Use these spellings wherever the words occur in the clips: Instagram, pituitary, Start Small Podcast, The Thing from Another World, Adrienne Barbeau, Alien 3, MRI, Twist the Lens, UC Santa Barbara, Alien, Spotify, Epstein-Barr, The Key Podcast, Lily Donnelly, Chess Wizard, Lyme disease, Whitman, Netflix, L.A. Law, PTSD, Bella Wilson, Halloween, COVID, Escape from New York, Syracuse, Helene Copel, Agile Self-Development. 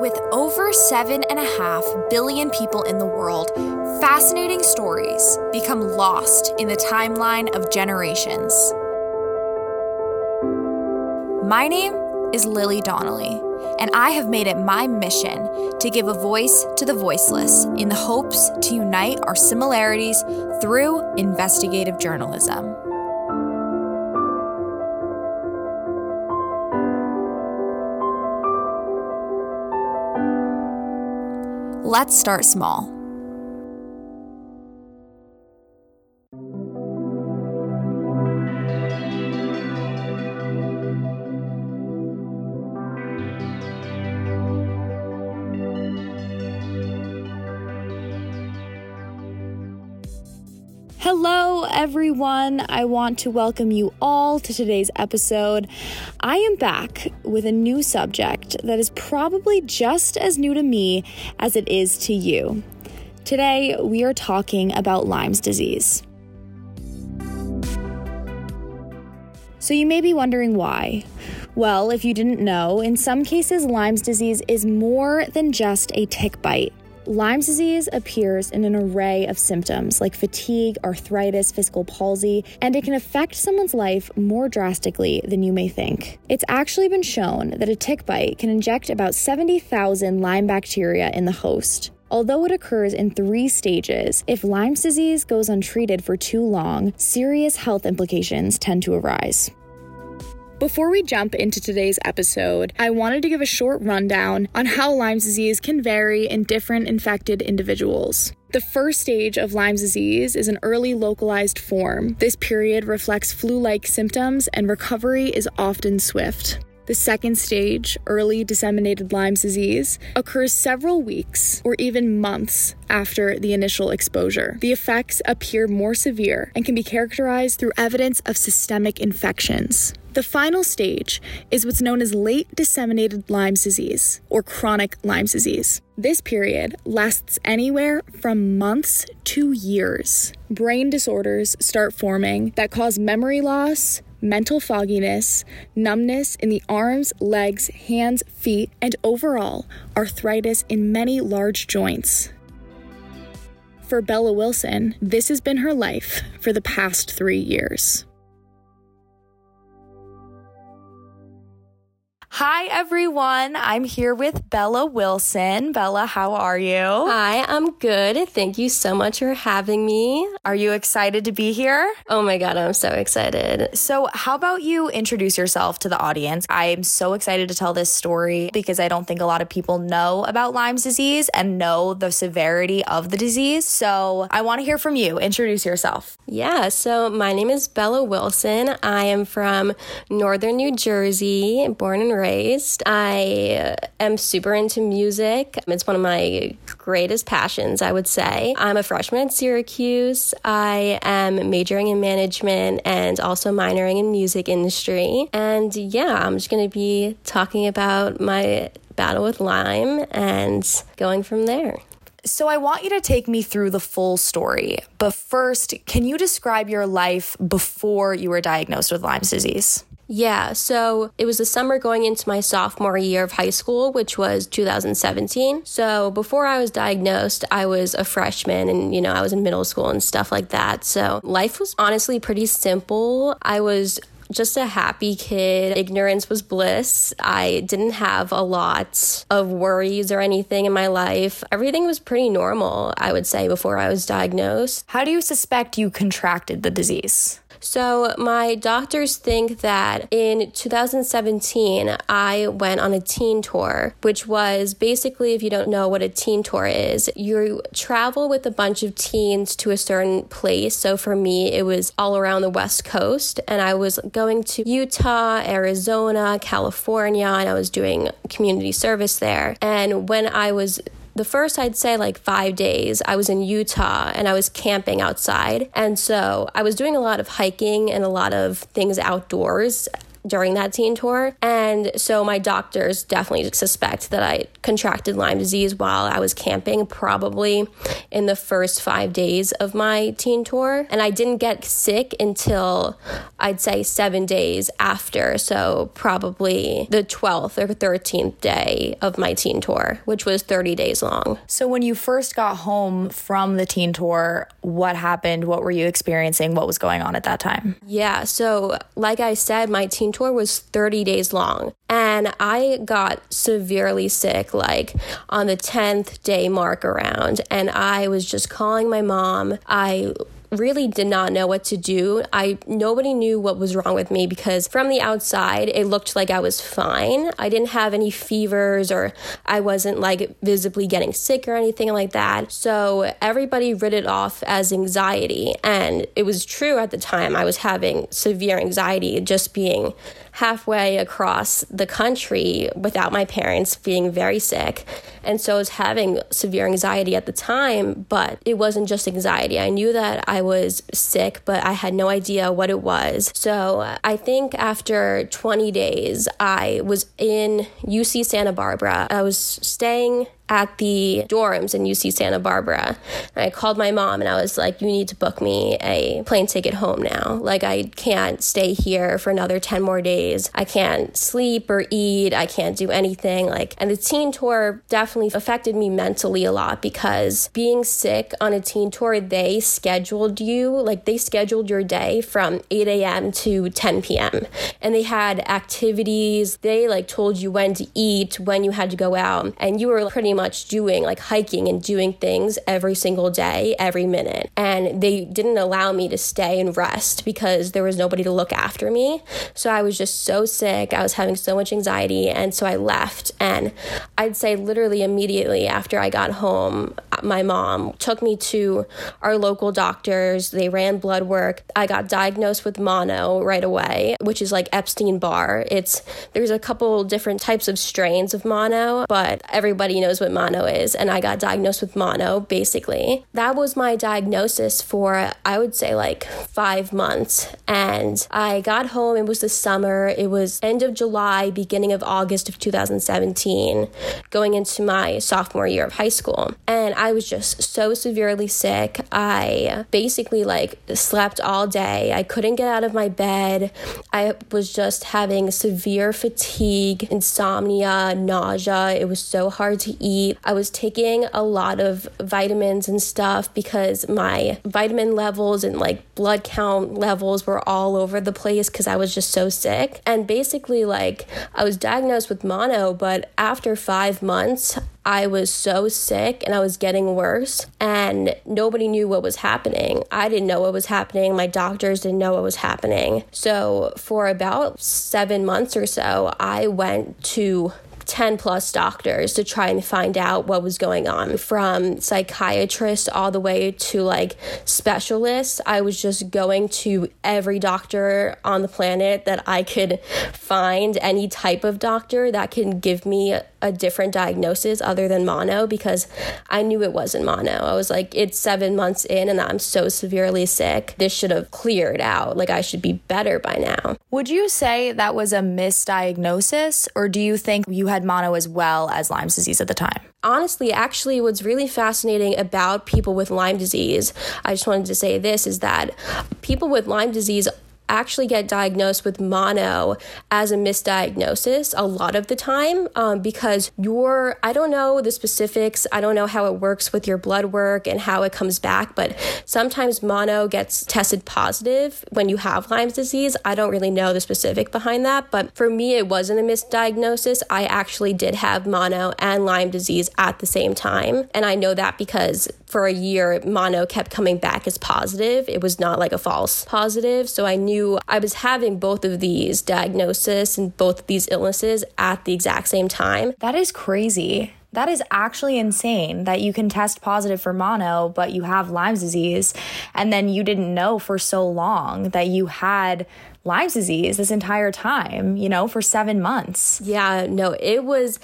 With over 7.5 billion people in the world, fascinating stories become lost in the timeline of generations. My name is Lily Donnelly, and I have made it my mission to give a voice to the voiceless in the hopes to unite our similarities through investigative journalism. Let's start small. Hello, everyone. I want to welcome you all to today's episode. I am back with a new subject that is probably just as new to me as it is to you. Today, we are talking about Lyme's disease. So you may be wondering why. Well, if you didn't know, in some cases, Lyme's disease is more than just a tick bite. Lyme's disease appears in an array of symptoms like fatigue, arthritis, physical palsy, and it can affect someone's life more drastically than you may think. It's actually been shown that a tick bite can inject about 70,000 Lyme bacteria in the host. Although it occurs in 3 stages, if Lyme's disease goes untreated for too long, serious health implications tend to arise. Before we jump into today's episode, I wanted to give a short rundown on how Lyme's disease can vary in different infected individuals. The first stage of Lyme's disease is an early localized form. This period reflects flu-like symptoms and recovery is often swift. The second stage, early disseminated Lyme's disease, occurs several weeks or even months after the initial exposure. The effects appear more severe and can be characterized through evidence of systemic infections. The final stage is what's known as late disseminated Lyme's disease or chronic Lyme's disease. This period lasts anywhere from months to years. Brain disorders start forming that cause memory loss, mental fogginess, numbness in the arms, legs, hands, feet, and overall arthritis in many large joints. For Bella Wilson, this has been her life for the past 3 years. Hi, everyone. I'm here with Bella Wilson. Bella, how are you? Hi, I'm good. Thank you so much for having me. Are you excited to be here? Oh my God, I'm so excited. So how about you introduce yourself to the audience? I'm so excited to tell this story because I don't think a lot of people know about Lyme's disease and know the severity of the disease. So I want to hear from you. Introduce yourself. Yeah, so my name is Bella Wilson. I am from northern New Jersey, born and raised. I am super into music. It's one of my greatest passions, I would say. I'm a freshman at Syracuse. I am majoring in management and also minoring in music industry. And yeah, I'm just going to be talking about my battle with Lyme and going from there. So I want you to take me through the full story. But first, can you describe your life before you were diagnosed with Lyme's disease? Yeah, so it was the summer going into my sophomore year of high school, which was 2017. So before I was diagnosed, I was a freshman and, you know, I was in middle school and stuff like that. So life was honestly pretty simple. I was just a happy kid. Ignorance was bliss. I didn't have a lot of worries or anything in my life. Everything was pretty normal, I would say, before I was diagnosed. How do you suspect you contracted the disease? So my doctors think that in 2017, I went on a teen tour, which was basically, if you don't know what a teen tour is, you travel with a bunch of teens to a certain place. So for me, it was all around the West Coast, and I was going to Utah, Arizona, California, and I was doing community service there. And when I was the first, I'd say like 5 days, I was in Utah and I was camping outside. And so I was doing a lot of hiking and a lot of things outdoors during that teen tour. And so my doctors definitely suspect that I contracted Lyme disease while I was camping, probably in the first 5 days of my teen tour. And I didn't get sick until I'd say 7 days after. So probably the 12th or 13th day of my teen tour, which was 30 days long. So when you first got home from the teen tour, what happened? What were you experiencing? What was going on at that time? Yeah. So like I said, my teen tour was 30 days long. And I got severely sick, like on the 10th day mark around. And I was just calling my mom. I really did not know what to do. Nobody knew what was wrong with me because from the outside, it looked like I was fine. I didn't have any fevers or I wasn't like visibly getting sick or anything like that. So everybody writ it off as anxiety. And it was true at the time. I was having severe anxiety just being halfway across the country without my parents, being very sick. And so I was having severe anxiety at the time, but it wasn't just anxiety. I knew that I was sick, but I had no idea what it was. So I think after 20 days, I was in UC Santa Barbara. I was staying at the dorms in UC Santa Barbara. And I called my mom and I was like, you need to book me a plane ticket home now. Like, I can't stay here for another 10 more days. I can't sleep or eat. I can't do anything. And the teen tour definitely affected me mentally a lot because being sick on a teen tour, they scheduled you, they scheduled your day from 8 a.m. to 10 p.m. And they had activities. They told you when to eat, when you had to go out. And you were pretty much doing hiking and doing things every single day, every minute. And they didn't allow me to stay and rest because there was nobody to look after me. So I was just so sick. I was having so much anxiety. And so I left. And I'd say literally immediately after I got home, my mom took me to our local doctors. They ran blood work. I got diagnosed with mono right away, which is Epstein-Barr. There's a couple different types of strains of mono, but everybody knows what mono is. And I got diagnosed with mono, basically. That was my diagnosis for, I would say, 5 months. And I got home. It was the summer. It was end of July, beginning of August of 2017, going into my sophomore year of high school. And I was just so severely sick. I basically slept all day. I couldn't get out of my bed. I was just having severe fatigue, insomnia, nausea. It was so hard to eat. I was taking a lot of vitamins and stuff because my vitamin levels and blood count levels were all over the place because I was just so sick. And basically I was diagnosed with mono, but after 5 months, I was so sick and I was getting worse and nobody knew what was happening. I didn't know what was happening. My doctors didn't know what was happening. So for about 7 months or so, I went to 10 plus doctors to try and find out what was going on, from psychiatrists all the way to specialists. I was just going to every doctor on the planet that I could find, any type of doctor that can give me a different diagnosis other than mono, because I knew it wasn't mono. I was it's 7 months in and I'm so severely sick. This should have cleared out. I should be better by now. Would you say that was a misdiagnosis, or do you think you had mono as well as Lyme disease at the time? Honestly, actually, what's really fascinating about people with Lyme disease, I just wanted to say this, is that people with Lyme disease actually get diagnosed with mono as a misdiagnosis a lot of the time, because I don't know the specifics. I don't know how it works with your blood work and how it comes back, but sometimes mono gets tested positive when you have Lyme disease. I don't really know the specific behind that, but for me, it wasn't a misdiagnosis. I actually did have mono and Lyme disease at the same time. And I know that because for a year, mono kept coming back as positive. It was not a false positive. So I knew I was having both of these diagnoses and both of these illnesses at the exact same time. That is crazy. That is actually insane that you can test positive for mono, but you have Lyme disease. And then you didn't know for so long that you had Lyme disease this entire time, you know, for 7 months. Yeah, no, it was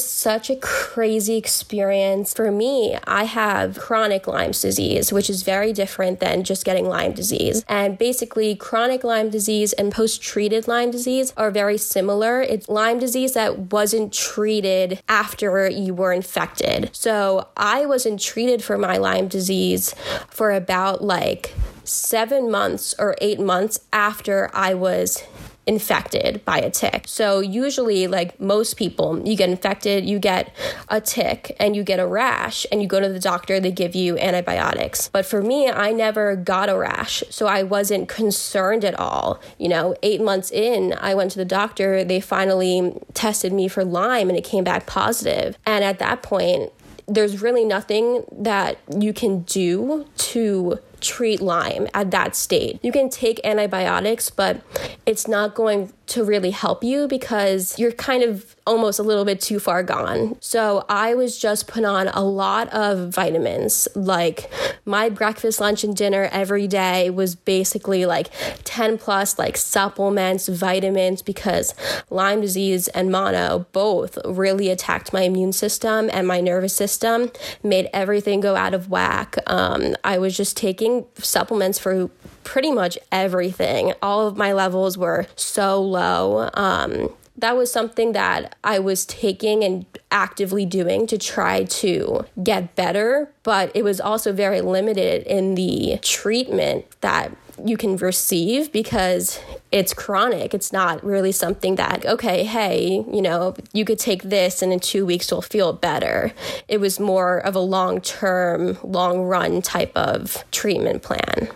such a crazy experience. For me, I have chronic Lyme disease, which is very different than just getting Lyme disease. And basically, chronic Lyme disease and post-treated Lyme disease are very similar. It's Lyme disease that wasn't treated after you were infected. So I wasn't treated for my Lyme disease for about like 7 months or 8 months after I was infected by a tick. So usually, like most people, you get infected, you get a tick and you get a rash and you go to the doctor, they give you antibiotics. But for me, I never got a rash. So I wasn't concerned at all. You know, 8 months in, I went to the doctor, they finally tested me for Lyme and it came back positive. And at that point, there's really nothing that you can do to treat Lyme at that state. You can take antibiotics, but it's not going to really help you because you're kind of almost a little bit too far gone. So I was just put on a lot of vitamins. Like my breakfast, lunch, and dinner every day was basically like 10 plus like supplements, vitamins, because Lyme disease and mono both really attacked my immune system and my nervous system, made everything go out of whack. I was just taking supplements for pretty much everything. All of my levels were so low. That was something that I was taking and actively doing to try to get better, but it was also very limited in the treatment that you can receive because it's chronic. It's not really something that, okay, hey, you know, you could take this and in 2 weeks you'll feel better. It was more of a long-term, long-run type of treatment plan.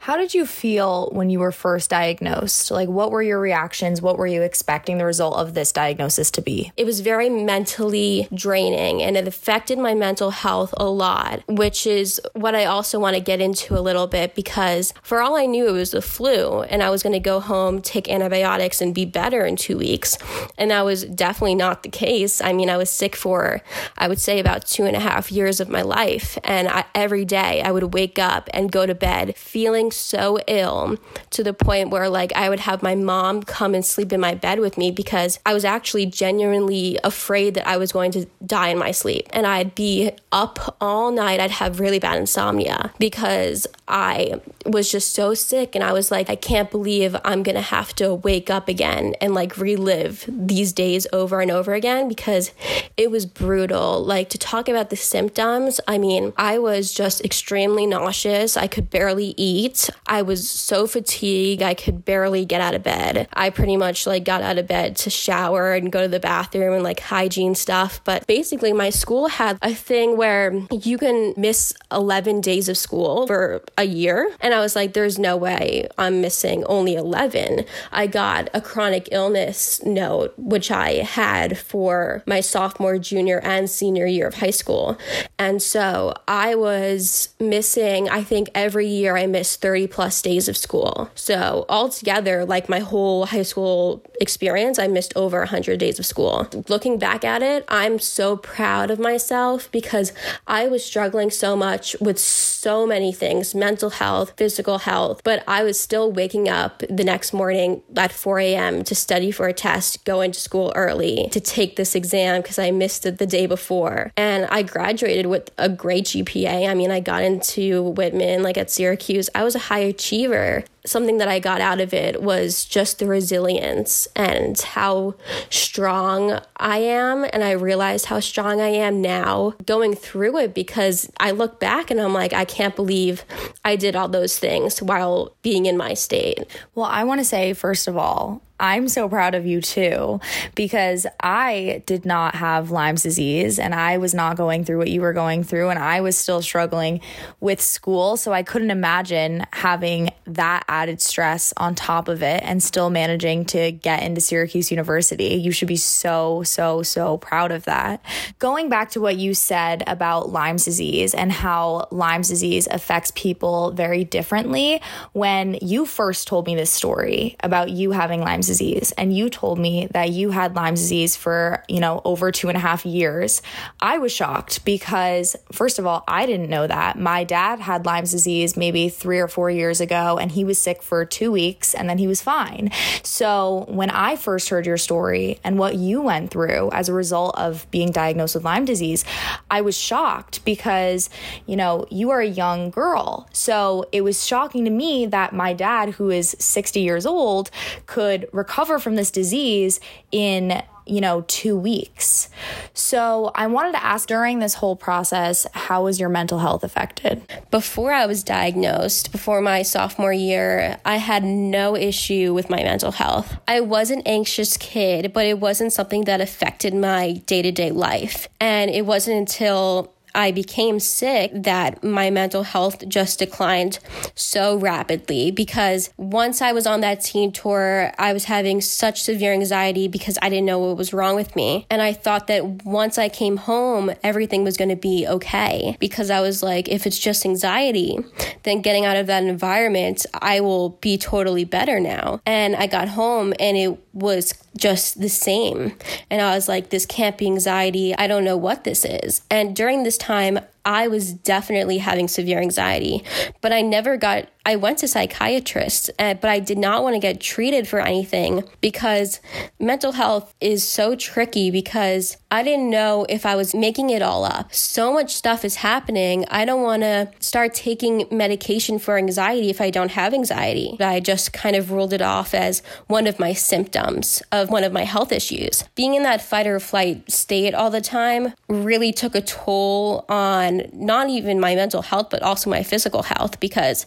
How did you feel when you were first diagnosed? Like, what were your reactions? What were you expecting the result of this diagnosis to be? It was very mentally draining and it affected my mental health a lot, which is what I also want to get into a little bit because for all I knew, it was the flu and I was going to go home, take antibiotics and be better in 2 weeks. And that was definitely not the case. I mean, I was sick for, I would say about 2.5 years of my life. And every day I would wake up and go to bed feeling so ill to the point where like I would have my mom come and sleep in my bed with me because I was actually genuinely afraid that I was going to die in my sleep. And I'd be up all night. I'd have really bad insomnia because I was just so sick. And I was like, I can't believe I'm going to have to wake up again and like relive these days over and over again because it was brutal. Like to talk about the symptoms, I mean, I was just extremely nauseous. I could barely eat. I was so fatigued. I could barely get out of bed. I pretty much like got out of bed to shower and go to the bathroom and like hygiene stuff. But basically my school had a thing where you can miss 11 days of school for a year. And I was like, there's no way I'm missing only 11. I got a chronic illness note, which I had for my sophomore, junior, and senior year of high school. And so I was missing, I think every year I missed 30 plus days of school. So altogether, like my whole high school experience, I missed over 100 days of school. Looking back at it, I'm so proud of myself because I was struggling so much with so many things, mental health, physical health, but I was still waking up the next morning at 4 a.m. to study for a test, go into school early to take this exam because I missed it the day before. And I graduated with a great GPA. I mean, I got into Whitman, like at Syracuse. I was a high achiever. Something that I got out of it was just the resilience and how strong I am. And I realized how strong I am now going through it because I look back and I'm like, I can't believe I did all those things while being in my state. Well, I want to say, first of all, I'm so proud of you too, because I did not have Lyme disease and I was not going through what you were going through and I was still struggling with school. So I couldn't imagine having that added stress on top of it and still managing to get into Syracuse University. You should be so, so, so proud of that. Going back to what you said about Lyme disease and how Lyme disease affects people very differently. When you first told me this story about you having Lyme Lyme's disease, and you told me that you had Lyme's disease for, over 2.5 years, I was shocked because, first of all, I didn't know that. My dad had Lyme's disease maybe 3 or 4 years ago, and he was sick for 2 weeks, and then he was fine. So when I first heard your story and what you went through as a result of being diagnosed with Lyme disease, I was shocked because, you are a young girl. So it was shocking to me that my dad, who is 60 years old, could recover from this disease in 2 weeks. So I wanted to ask, during this whole process, how was your mental health affected? Before I was diagnosed, before my sophomore year, I had no issue with my mental health. I was an anxious kid, but it wasn't something that affected my day-to-day life. And it wasn't until I became sick that my mental health just declined so rapidly, because once I was on that teen tour, I was having such severe anxiety because I didn't know what was wrong with me. And I thought that once I came home, everything was going to be okay, because I was like, if it's just anxiety, then getting out of that environment, I will be totally better now. And I got home and it was just the same. And I was like, this can't be anxiety. I don't know what this is. And during this time, I was definitely having severe anxiety, but I went to psychiatrists, but I did not want to get treated for anything, because mental health is so tricky, because I didn't know if I was making it all up. So much stuff is happening. I don't want to start taking medication for anxiety if I don't have anxiety. I just kind of ruled it off as one of my symptoms of one of my health issues. Being in that fight or flight state all the time really took a toll on not even my mental health, but also my physical health, because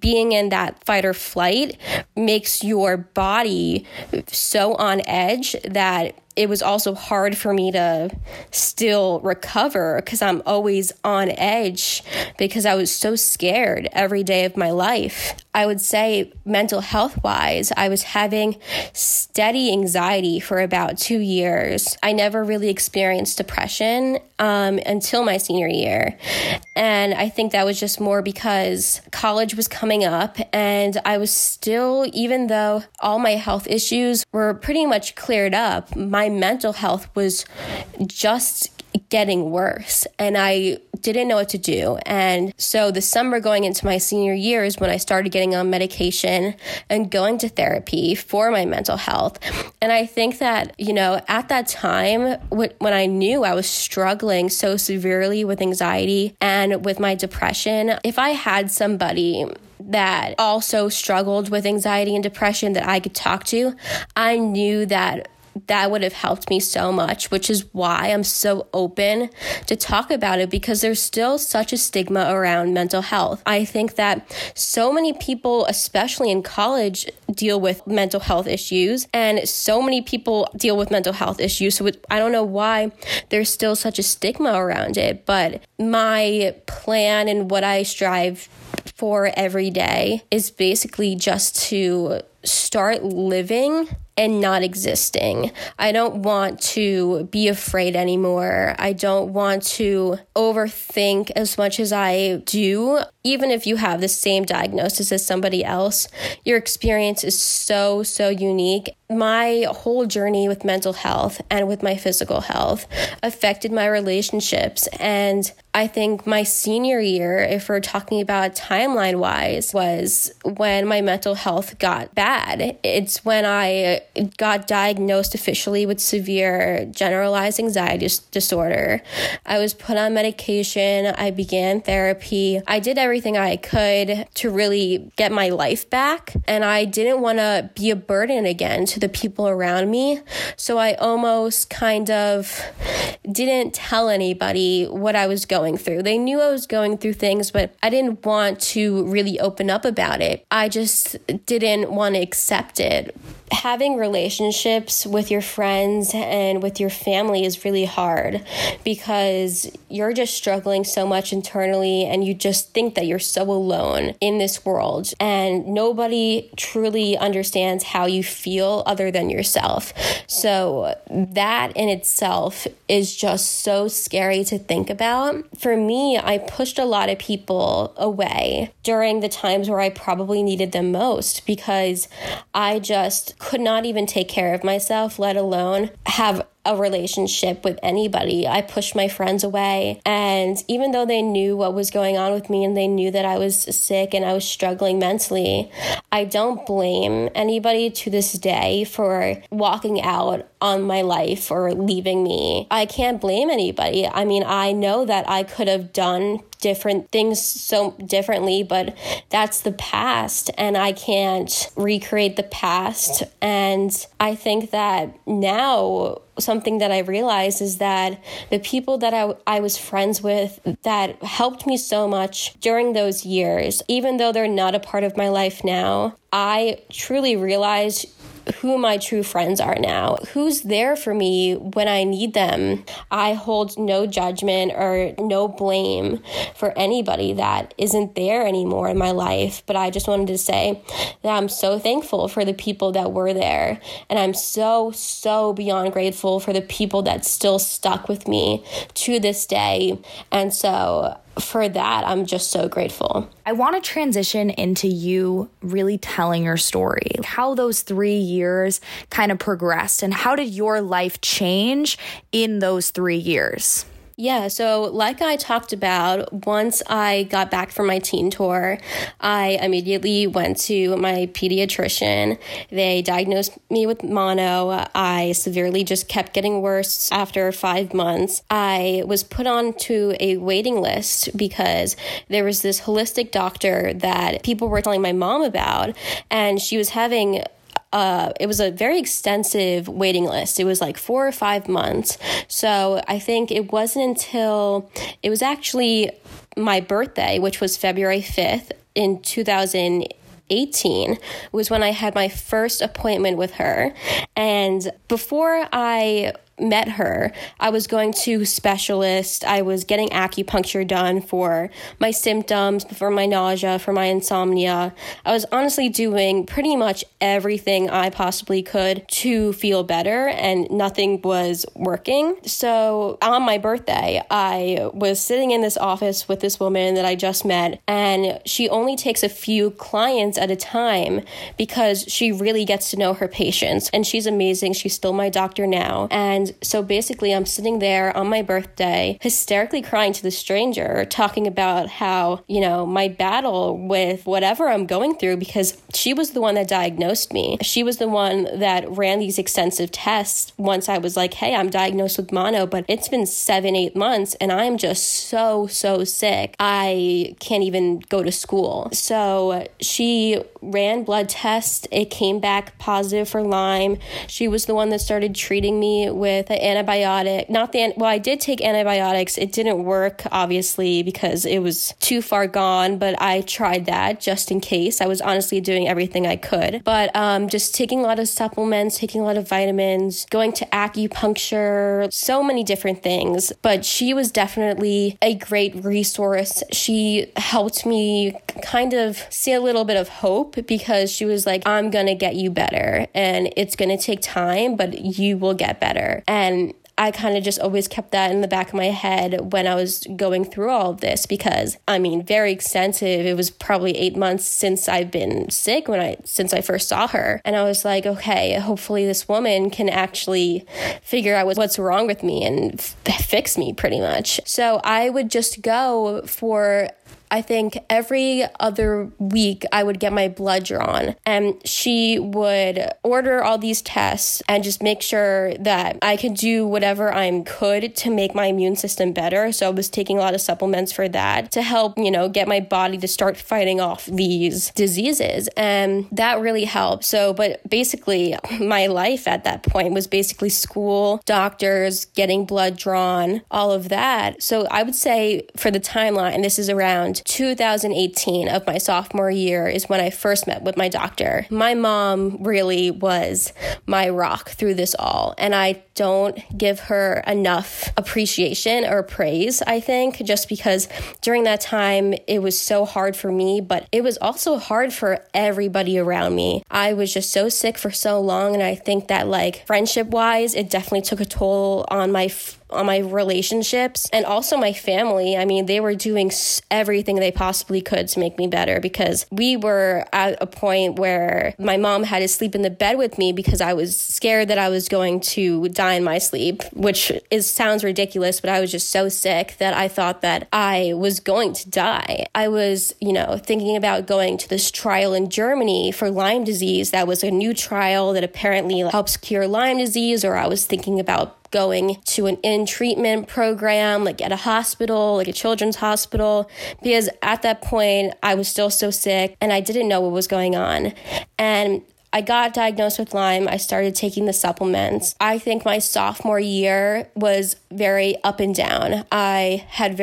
being in that fight or flight makes your body so on edge that it was also hard for me to still recover, because I'm always on edge because I was so scared every day of my life. I would say mental health wise, I was having steady anxiety for about 2 years. I never really experienced depression until my senior year. And I think that was just more because college was coming up, and I was still, even though all my health issues were pretty much cleared up, my mental health was just getting worse, and I didn't know what to do. And so the summer going into my senior year is when I started getting on medication and going to therapy for my mental health. And I think that, at that time, when I knew I was struggling so severely with anxiety and with my depression, if I had somebody that also struggled with anxiety and depression that I could talk to, I knew that would have helped me so much, which is why I'm so open to talk about it, because there's still such a stigma around mental health. I think that so many people, especially in college, deal with mental health issues, and so many people deal with mental health issues. So I don't know why there's still such a stigma around it, but my plan and what I strive for every day is basically just to start living and not existing. I don't want to be afraid anymore. I don't want to overthink as much as I do. Even if you have the same diagnosis as somebody else, your experience is so, so unique. My whole journey with mental health and with my physical health affected my relationships. And I think my senior year, if we're talking about timeline-wise, was when my mental health got bad. It's when I got diagnosed officially with severe generalized anxiety disorder. I was put on medication. I began therapy. I did everything I could to really get my life back. And I didn't want to be a burden again to the people around me. So I almost kind of didn't tell anybody what I was going through. They knew I was going through things, but I didn't want to really open up about it. I just didn't want to accept it. Having relationships with your friends and with your family is really hard, because you're just struggling so much internally, and you just think that you're so alone in this world, and nobody truly understands how you feel other than yourself. So that in itself is just so scary to think about. For me, I pushed a lot of people away during the times where I probably needed them most, because I just could not even take care of myself, let alone have a relationship with anybody. I pushed my friends away. And even though they knew what was going on with me and they knew that I was sick and I was struggling mentally, I don't blame anybody to this day for walking out on my life or leaving me. I can't blame anybody. I mean, I know that I could have done different things so differently, but that's the past and I can't recreate the past. And I think that now something that I realized is that the people that I was friends with that helped me so much during those years, even though they're not a part of my life now, I truly realized who my true friends are now, who's there for me when I need them. I hold no judgment or no blame for anybody that isn't there anymore in my life. But I just wanted to say that I'm so thankful for the people that were there. And I'm so, so beyond grateful for the people that still stuck with me to this day. And so for that, I'm just so grateful. I want to transition into you really telling your story, how those 3 years kind of progressed and how did your life change in those 3 years? Yeah, so like I talked about, once I got back from my teen tour, I immediately went to my pediatrician. They diagnosed me with mono. I severely just kept getting worse after 5 months. I was put onto a waiting list because there was this holistic doctor that people were telling my mom about, and she was having it was a very extensive waiting list. It was like 4 or 5 months. So I think it wasn't until it was actually my birthday, which was February 5th in 2018, was when I had my first appointment with her. And before I met her, I was going to specialists. I was getting acupuncture done for my symptoms, for my nausea, for my insomnia. I was honestly doing pretty much everything I possibly could to feel better, and nothing was working. So on my birthday, I was sitting in this office with this woman that I just met, and she only takes a few clients at a time because she really gets to know her patients, and she's amazing. She's still my doctor now. And so basically, I'm sitting there on my birthday, hysterically crying to the stranger, talking about how, you know, my battle with whatever I'm going through, because she was the one that diagnosed me. She was the one that ran these extensive tests once I was like, hey, I'm diagnosed with mono, but it's been 7-8 months and I'm just so, so sick. I can't even go to school. So she ran blood tests. It came back positive for Lyme. She was the one that started treating me with an antibiotic. I did take antibiotics. It didn't work, obviously, because it was too far gone, but I tried that just in case. I was honestly doing everything I could. But just taking a lot of supplements, taking a lot of vitamins, going to acupuncture, so many different things. But she was definitely a great resource. She helped me kind of see a little bit of hope, because she was like, I'm going to get you better and it's going to take time, but you will get better. And I kind of just always kept that in the back of my head when I was going through all of this, because I mean, very extensive. It was probably 8 months since I've been sick since I first saw her. And I was like, okay, hopefully this woman can actually figure out what's wrong with me and fix me pretty much. So I would just go for, I think, every other week I would get my blood drawn, and she would order all these tests and just make sure that I could do whatever I could to make my immune system better. So I was taking a lot of supplements for that to help, you know, get my body to start fighting off these diseases. And that really helped. So, but basically my life at that point was basically school, doctors, getting blood drawn, all of that. So I would say for the timeline, and this is around 2018 of my sophomore year is when I first met with my doctor. My mom really was my rock through this all, and I don't give her enough appreciation or praise, I think, just because during that time it was so hard for me, but it was also hard for everybody around me. I was just so sick for so long, and I think that, like, friendship-wise, it definitely took a toll on my on my relationships, and also my family. I mean, they were doing everything they possibly could to make me better, because we were at a point where my mom had to sleep in the bed with me because I was scared that I was going to die in my sleep, which sounds ridiculous, but I was just so sick that I thought that I was going to die. I was, thinking about going to this trial in Germany for Lyme disease. That was a new trial that apparently helps cure Lyme disease, or I was thinking about going to an in-treatment program, like at a hospital, like a children's hospital, because at that point, I was still so sick and I didn't know what was going on. And I got diagnosed with Lyme. I started taking the supplements. I think my sophomore year was very up and down. I had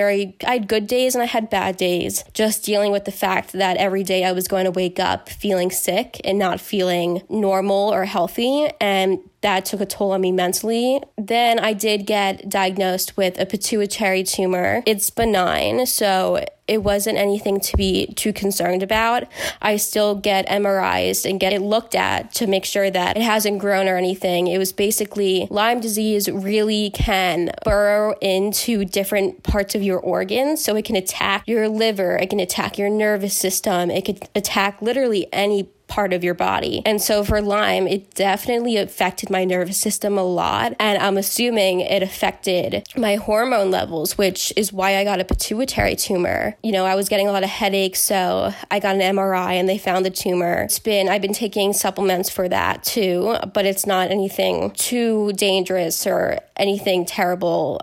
good days and I had bad days, just dealing with the fact that every day I was going to wake up feeling sick and not feeling normal or healthy. And that took a toll on me mentally. Then I did get diagnosed with a pituitary tumor. It's benign, so it wasn't anything to be too concerned about. I still get MRIs and get it looked at to make sure that it hasn't grown or anything. It was basically Lyme disease really can burrow into different parts of your organs. So it can attack your liver, it can attack your nervous system, it could attack literally any part of your body. And so for Lyme, it definitely affected my nervous system a lot. And I'm assuming it affected my hormone levels, which is why I got a pituitary tumor. I was getting a lot of headaches, so I got an MRI and they found the tumor. I've been taking supplements for that too, but it's not anything too dangerous or anything terrible.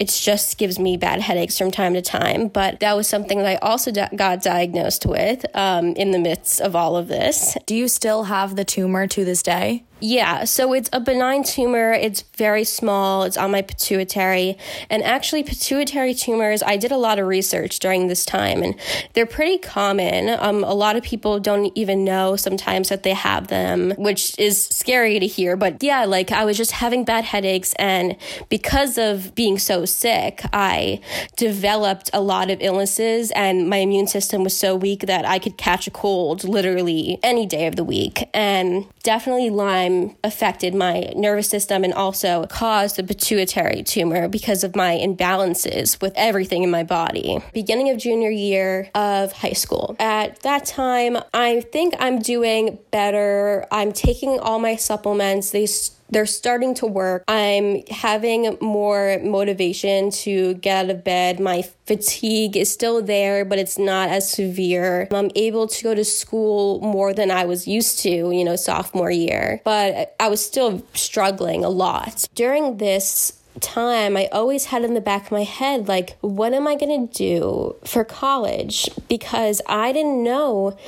It just gives me bad headaches from time to time. But that was something that I also got diagnosed with in the midst of all of this. Do you still have the tumor to this day? Yeah, so it's a benign tumor. It's very small. It's on my pituitary. And actually, pituitary tumors, I did a lot of research during this time, and they're pretty common. A lot of people don't even know sometimes that they have them, which is scary to hear. But yeah, I was just having bad headaches. And because of being so sick, I developed a lot of illnesses, and my immune system was so weak that I could catch a cold literally any day of the week. And definitely Lyme affected my nervous system and also caused the pituitary tumor because of my imbalances with everything in my body. Beginning of junior year of high school. At that time, I think I'm doing better. I'm taking all my supplements. They're starting to work. I'm having more motivation to get out of bed. My fatigue is still there, but it's not as severe. I'm able to go to school more than I was used to, sophomore year. But I was still struggling a lot. During this time, I always had in the back of my head, what am I going to do for college? Because I didn't know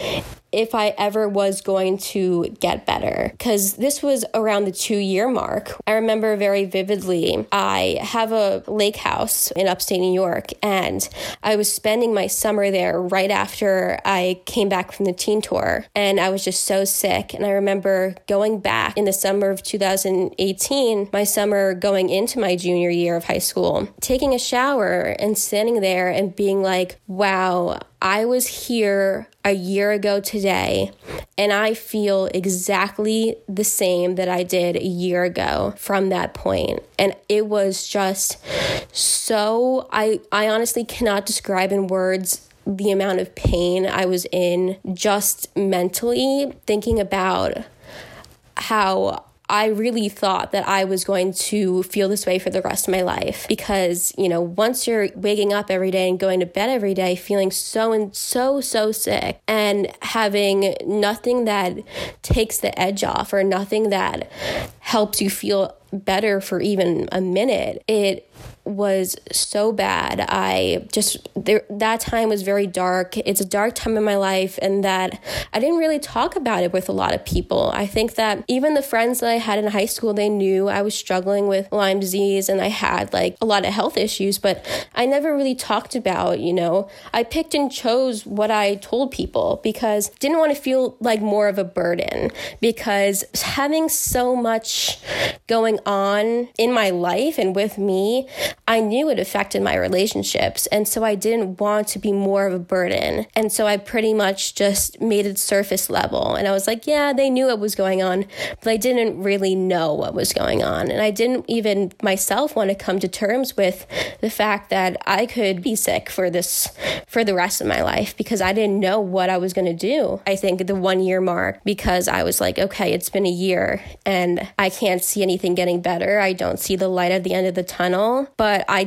if I ever was going to get better, because this was around the 2-year mark. I remember very vividly, I have a lake house in upstate New York, and I was spending my summer there right after I came back from the teen tour, and I was just so sick. And I remember going back in the summer of 2018, my summer going into my junior year of high school, taking a shower and standing there and being like, wow, I was here a year ago today, and I feel exactly the same that I did a year ago from that point. And it was just so, I honestly cannot describe in words the amount of pain I was in just mentally, thinking about how I really thought that I was going to feel this way for the rest of my life, because, once you're waking up every day and going to bed every day feeling so sick and having nothing that takes the edge off or nothing that helps you feel better for even a minute, it was so bad. That time was very dark. It's a dark time in my life, and that I didn't really talk about it with a lot of people. I think that even the friends that I had in high school, they knew I was struggling with Lyme disease and I had a lot of health issues, but I never really talked about, I picked and chose what I told people because I didn't want to feel like more of a burden, because having so much going on in my life and with me, me, I knew it affected my relationships. And so I didn't want to be more of a burden. And so I pretty much just made it surface level. And I was like, yeah, they knew what was going on, but I didn't really know what was going on. And I didn't even myself want to come to terms with the fact that I could be sick for the rest of my life, because I didn't know what I was going to do. I think at the 1 year mark, because I was like, okay, it's been a year and I can't see anything getting better. I don't see the light at the end of the tunnel, but I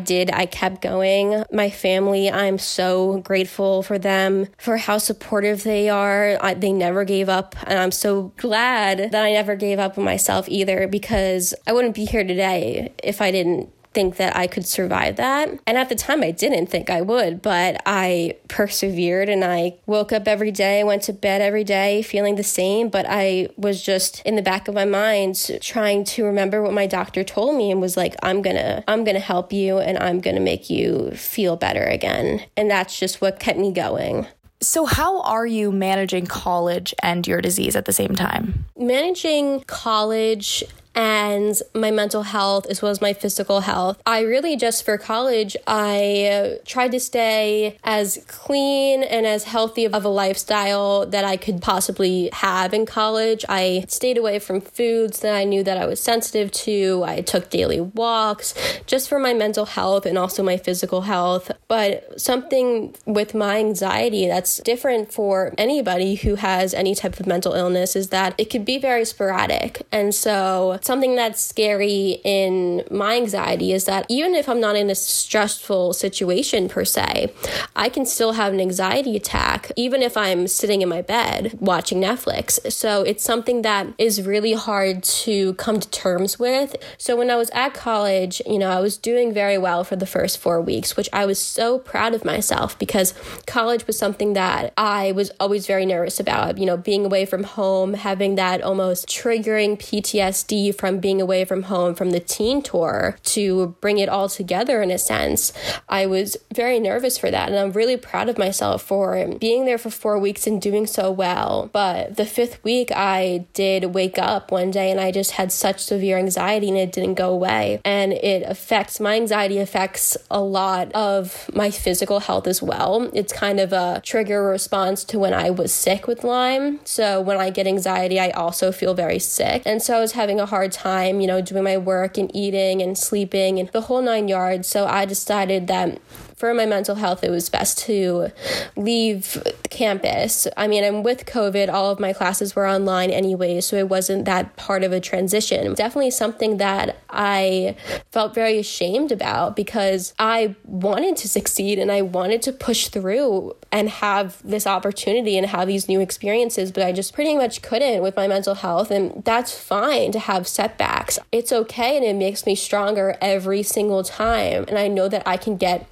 kept going. My family, I'm so grateful for them, for how supportive they are. They never gave up. And I'm so glad that I never gave up on myself either, because I wouldn't be here today if I didn't think that I could survive that. And at the time, I didn't think I would, but I persevered and I woke up every day, went to bed every day feeling the same. But I was just in the back of my mind trying to remember what my doctor told me and was like, I'm gonna help you and I'm gonna make you feel better again. And that's just what kept me going. So how are you managing college and your disease at the same time? Managing college and my mental health as well as my physical health. I really just for college, I tried to stay as clean and as healthy of a lifestyle that I could possibly have in college. I stayed away from foods that I knew that I was sensitive to. I took daily walks just for my mental health and also my physical health. But something with my anxiety that's different for anybody who has any type of mental illness is that it could be very sporadic. And so something that's scary in my anxiety is that even if I'm not in a stressful situation per se, I can still have an anxiety attack, even if I'm sitting in my bed watching Netflix. So it's something that is really hard to come to terms with. So when I was at college, I was doing very well for the first 4 weeks, which I was so proud of myself because college was something that I was always very nervous about, being away from home, having that almost triggering PTSD from being away from home from the teen tour to bring it all together in a sense. I was very nervous for that. And I'm really proud of myself for being there for 4 weeks and doing so well. But the fifth week, I did wake up one day and I just had such severe anxiety and it didn't go away. And my anxiety affects a lot of my physical health as well. It's kind of a trigger response to when I was sick with Lyme. So when I get anxiety, I also feel very sick. And so I was having a hard time, doing my work and eating and sleeping and the whole 9 yards. So I decided that for my mental health, it was best to leave campus. I'm with COVID, all of my classes were online anyway, so it wasn't that part of a transition. Definitely something that I felt very ashamed about because I wanted to succeed and I wanted to push through and have this opportunity and have these new experiences, but I just pretty much couldn't with my mental health. And that's fine to have setbacks. It's okay, and it makes me stronger every single time. And I know that I can get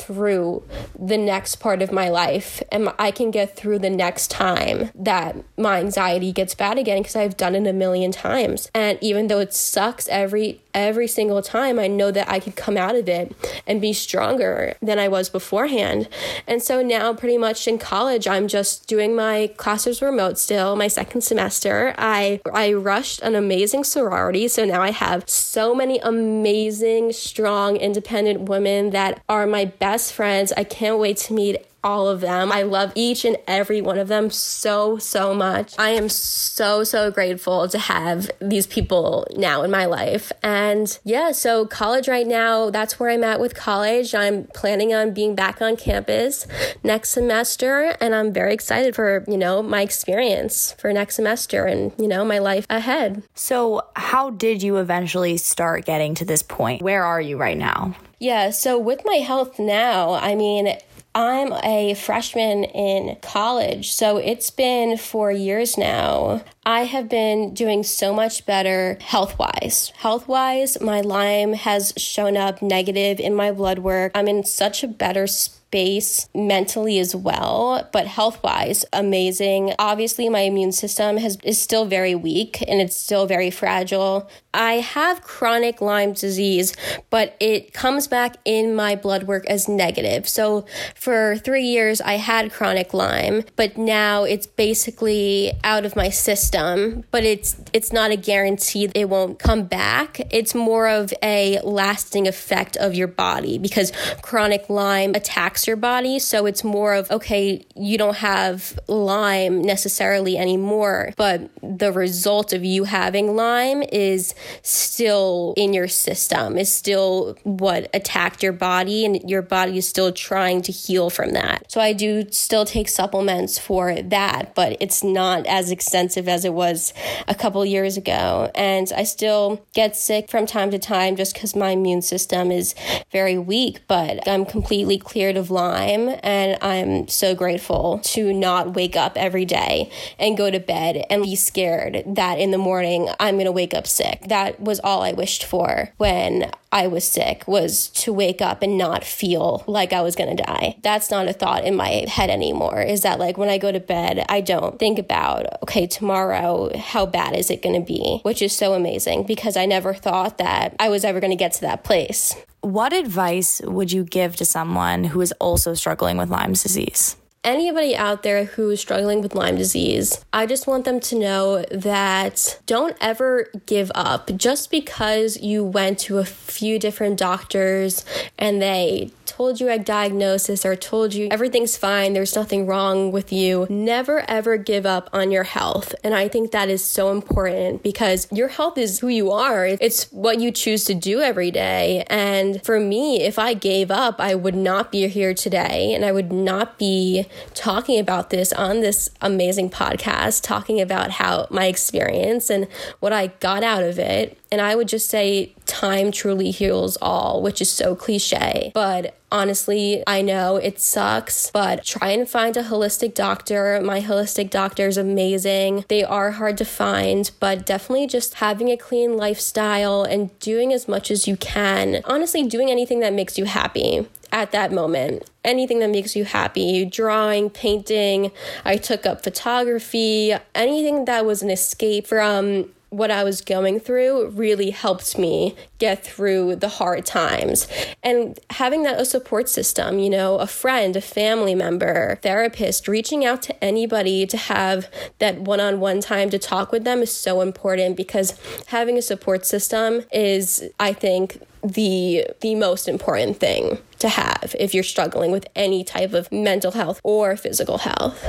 through the next part of my life and I can get through the next time that my anxiety gets bad again because I've done it a million times. And even though it sucks every single time, I know that I could come out of it and be stronger than I was beforehand. And so now pretty much in college, I'm just doing my classes remote still, my second semester. I rushed an amazing sorority. So now I have so many amazing, strong, independent women that are my best friends. I can't wait to meet all of them. I love each and every one of them so, so much. I am so, so grateful to have these people now in my life. And yeah, so college right now, that's where I'm at with college. I'm planning on being back on campus next semester. And I'm very excited for, my experience for next semester and, my life ahead. So how did you eventually start getting to this point? Where are you right now? Yeah, so with my health now, I'm a freshman in college, so it's been 4 years now. I have been doing so much better health-wise. Health-wise, my Lyme has shown up negative in my blood work. I'm in such a better space mentally as well, but health-wise, amazing. Obviously, my immune system is still very weak and it's still very fragile. I have chronic Lyme disease, but it comes back in my blood work as negative. So for 3 years, I had chronic Lyme, but now it's basically out of my system. system, but it's not a guarantee that it won't come back. It's more of a lasting effect of your body because chronic Lyme attacks your body. So it's more of, okay, you don't have Lyme necessarily anymore, but the result of you having Lyme is still in your system, is still what attacked your body, and your body is still trying to heal from that. So I do still take supplements for that, but it's not as extensive as it was a couple years ago. And I still get sick from time to time just because my immune system is very weak, but I'm completely cleared of Lyme, and I'm so grateful to not wake up every day and go to bed and be scared that in the morning I'm going to wake up sick. That was all I wished for when I was sick, was to wake up and not feel like I was going to die. That's not a thought in my head anymore, is that like when I go to bed, I don't think about, okay, tomorrow, how bad is it going to be? Which is so amazing because I never thought that I was ever going to get to that place. What advice would you give to someone who is also struggling with Lyme's disease? Anybody out there who's struggling with Lyme disease, I just want them to know that don't ever give up. Just because you went to a few different doctors and they told you a diagnosis or told you everything's fine, there's nothing wrong with you, never ever give up on your health. And I think that is so important because your health is who you are. It's what you choose to do every day. And for me, if I gave up, I would not be here today, and I would not be talking about this on this amazing podcast, talking about how my experience and what I got out of it. And I would just say time truly heals all, which is so cliche. But honestly, I know it sucks, but try and find a holistic doctor. My holistic doctor is amazing. They are hard to find, but definitely just having a clean lifestyle and doing as much as you can. Honestly, doing anything that makes you happy at that moment. Anything that makes you happy, drawing, painting. I took up photography, anything that was an escape from what I was going through really helped me get through the hard times. And having that a support system, you know, a friend, a family member, therapist, reaching out to anybody to have that one-on-one time to talk with them is so important because having a support system is, I think, the most important thing to have if you're struggling with any type of mental health or physical health.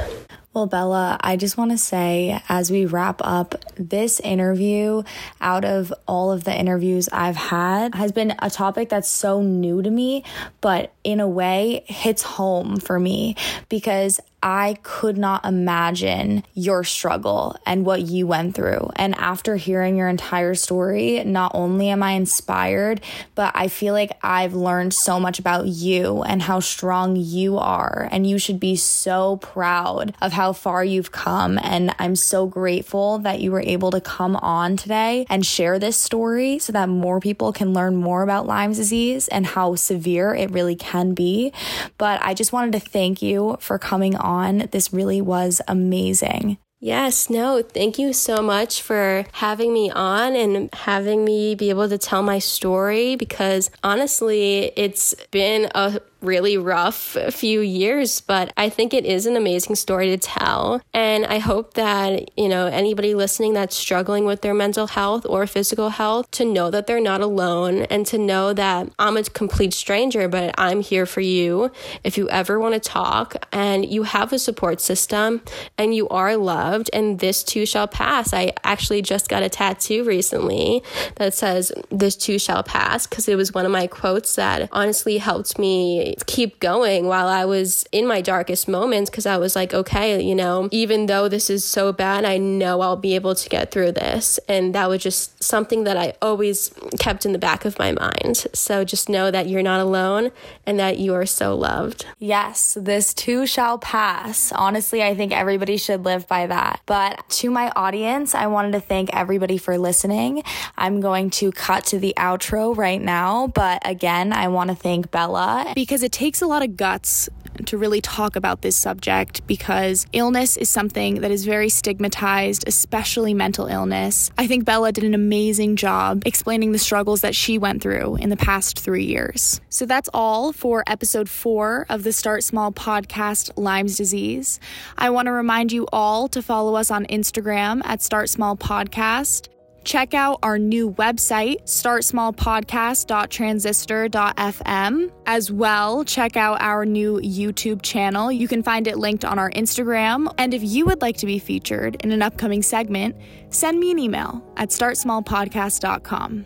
Well, Bella, I just want to say as we wrap up this interview, out of all of the interviews I've had, has been a topic that's so new to me, but in a way hits home for me because I could not imagine your struggle and what you went through. And after hearing your entire story, not only am I inspired, but I feel like I've learned so much about you and how strong you are. And you should be so proud of how far you've come. And I'm so grateful that you were able to come on today and share this story so that more people can learn more about Lyme disease and how severe it really can be. But I just wanted to thank you for coming on. This really was amazing. Yes, no, thank you so much for having me on and having me be able to tell my story because honestly, it's been a really rough few years, but I think it is an amazing story to tell. And I hope that, you know, anybody listening that's struggling with their mental health or physical health to know that they're not alone and to know that I'm a complete stranger, but I'm here for you if you ever want to talk and you have a support system and you are loved and this too shall pass. I actually just got a tattoo recently that says this too shall pass because it was one of my quotes that honestly helped me keep going while I was in my darkest moments because I was like, okay, you know, even though this is so bad, I know I'll be able to get through this. And that was just something that I always kept in the back of my mind. So just know that you're not alone and that you are so loved. Yes, this too shall pass. Honestly, I think everybody should live by that. But to my audience, I wanted to thank everybody for listening. I'm going to cut to the outro right now. But again, I want to thank Bella because because it takes a lot of guts to really talk about this subject, because illness is something that is very stigmatized, especially mental illness. I think Bella did an amazing job explaining the struggles that she went through in the past 3 years. So that's all for episode 4 of the Start Small podcast, Lyme's disease. I want to remind you all to follow us on Instagram at Start Small Podcast. Check out our new website, startsmallpodcast.transistor.fm. As well, check out our new YouTube channel. You can find it linked on our Instagram. And if you would like to be featured in an upcoming segment, send me an email at startsmallpodcast.com.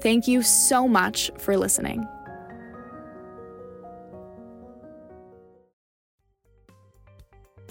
Thank you so much for listening.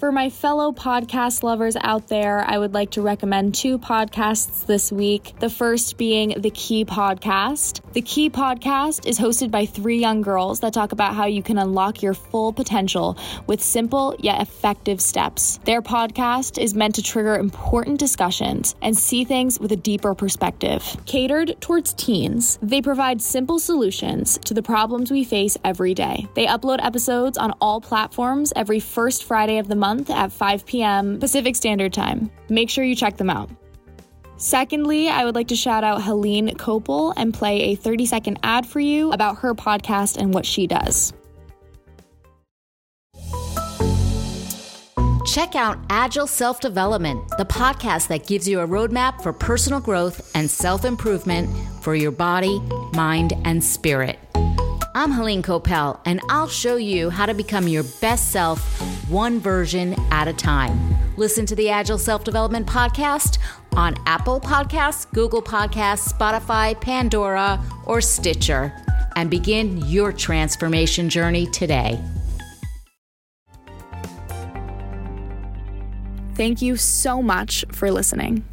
For my fellow podcast lovers out there, I would like to recommend 2 podcasts this week. The first being The Key Podcast. The Key Podcast is hosted by 3 young girls that talk about how you can unlock your full potential with simple yet effective steps. Their podcast is meant to trigger important discussions and see things with a deeper perspective. Catered towards teens, they provide simple solutions to the problems we face every day. They upload episodes on all platforms every first Friday of the month at 5 p.m. Pacific Standard Time. Make sure you check them out. Secondly, I would like to shout out Helene Copel and play a 30-second ad for you about her podcast and what she does. Check out Agile Self-Development, the podcast that gives you a roadmap for personal growth and self-improvement for your body, mind, and spirit. I'm Helene Copel, and I'll show you how to become your best self, one version at a time. Listen to the Agile Self-Development Podcast on Apple Podcasts, Google Podcasts, Spotify, Pandora, or Stitcher, and begin your transformation journey today. Thank you so much for listening.